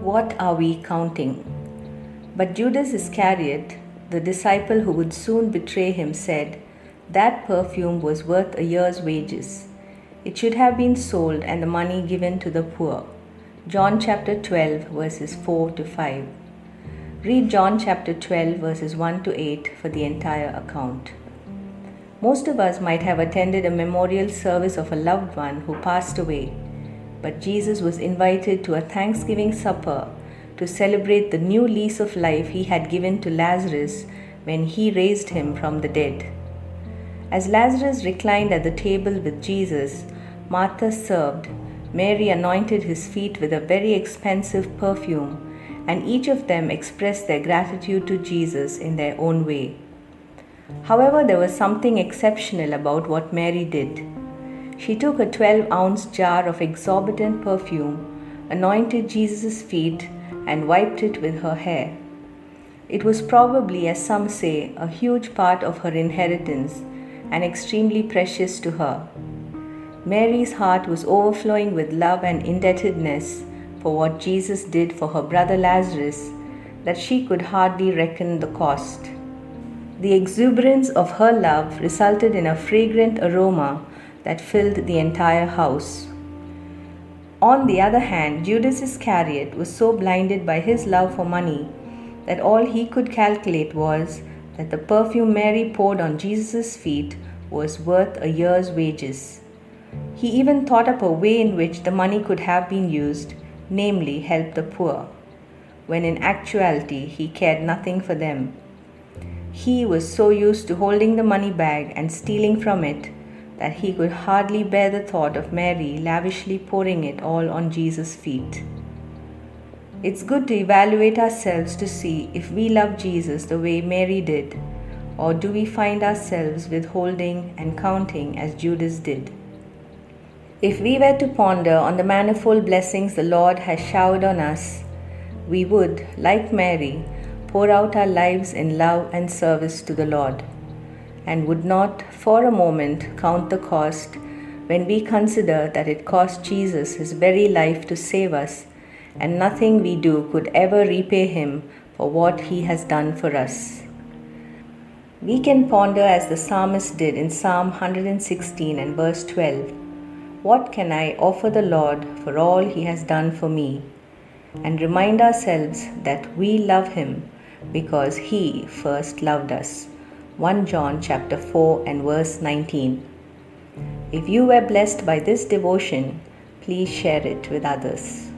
what are we counting? But Judas Iscariot, the disciple who would soon betray him, said, that perfume was worth a year's wages. It should have been sold and the money given to the poor. John chapter 12 verses 4 to 5. Read John chapter 12 verses 1 to 8 for the entire account. Most of us might have attended a memorial service of a loved one who passed away, but Jesus was invited to a Thanksgiving supper to celebrate the new lease of life he had given to Lazarus when he raised him from the dead. As Lazarus reclined at the table with Jesus, Martha served, Mary anointed his feet with a very expensive perfume, and each of them expressed their gratitude to Jesus in their own way. However, there was something exceptional about what Mary did. She took a 12-ounce jar of exorbitant perfume, anointed Jesus' feet, and wiped it with her hair. It was probably, as some say, a huge part of her inheritance and extremely precious to her. Mary's heart was overflowing with love and indebtedness for what Jesus did for her brother Lazarus that she could hardly reckon the cost. The exuberance of her love resulted in a fragrant aroma that filled the entire house. On the other hand, Judas Iscariot was so blinded by his love for money that all he could calculate was that the perfume Mary poured on Jesus' feet was worth a year's wages. He even thought up a way in which the money could have been used, namely help the poor, when in actuality he cared nothing for them. He was so used to holding the money bag and stealing from it that he could hardly bear the thought of Mary lavishly pouring it all on Jesus' feet. It's good to evaluate ourselves to see if we love Jesus the way Mary did, or do we find ourselves withholding and counting as Judas did. If we were to ponder on the manifold blessings the Lord has showered on us, we would, like Mary, pour out our lives in love and service to the Lord, and would not for a moment count the cost when we consider that it cost Jesus his very life to save us, and nothing we do could ever repay him for what he has done for us. We can ponder as the psalmist did in Psalm 116 and verse 12, "What can I offer the Lord for all he has done for me?" and remind ourselves that we love him because he first loved us. 1 John chapter 4 and verse 19. If you were blessed by this devotion, please share it with others.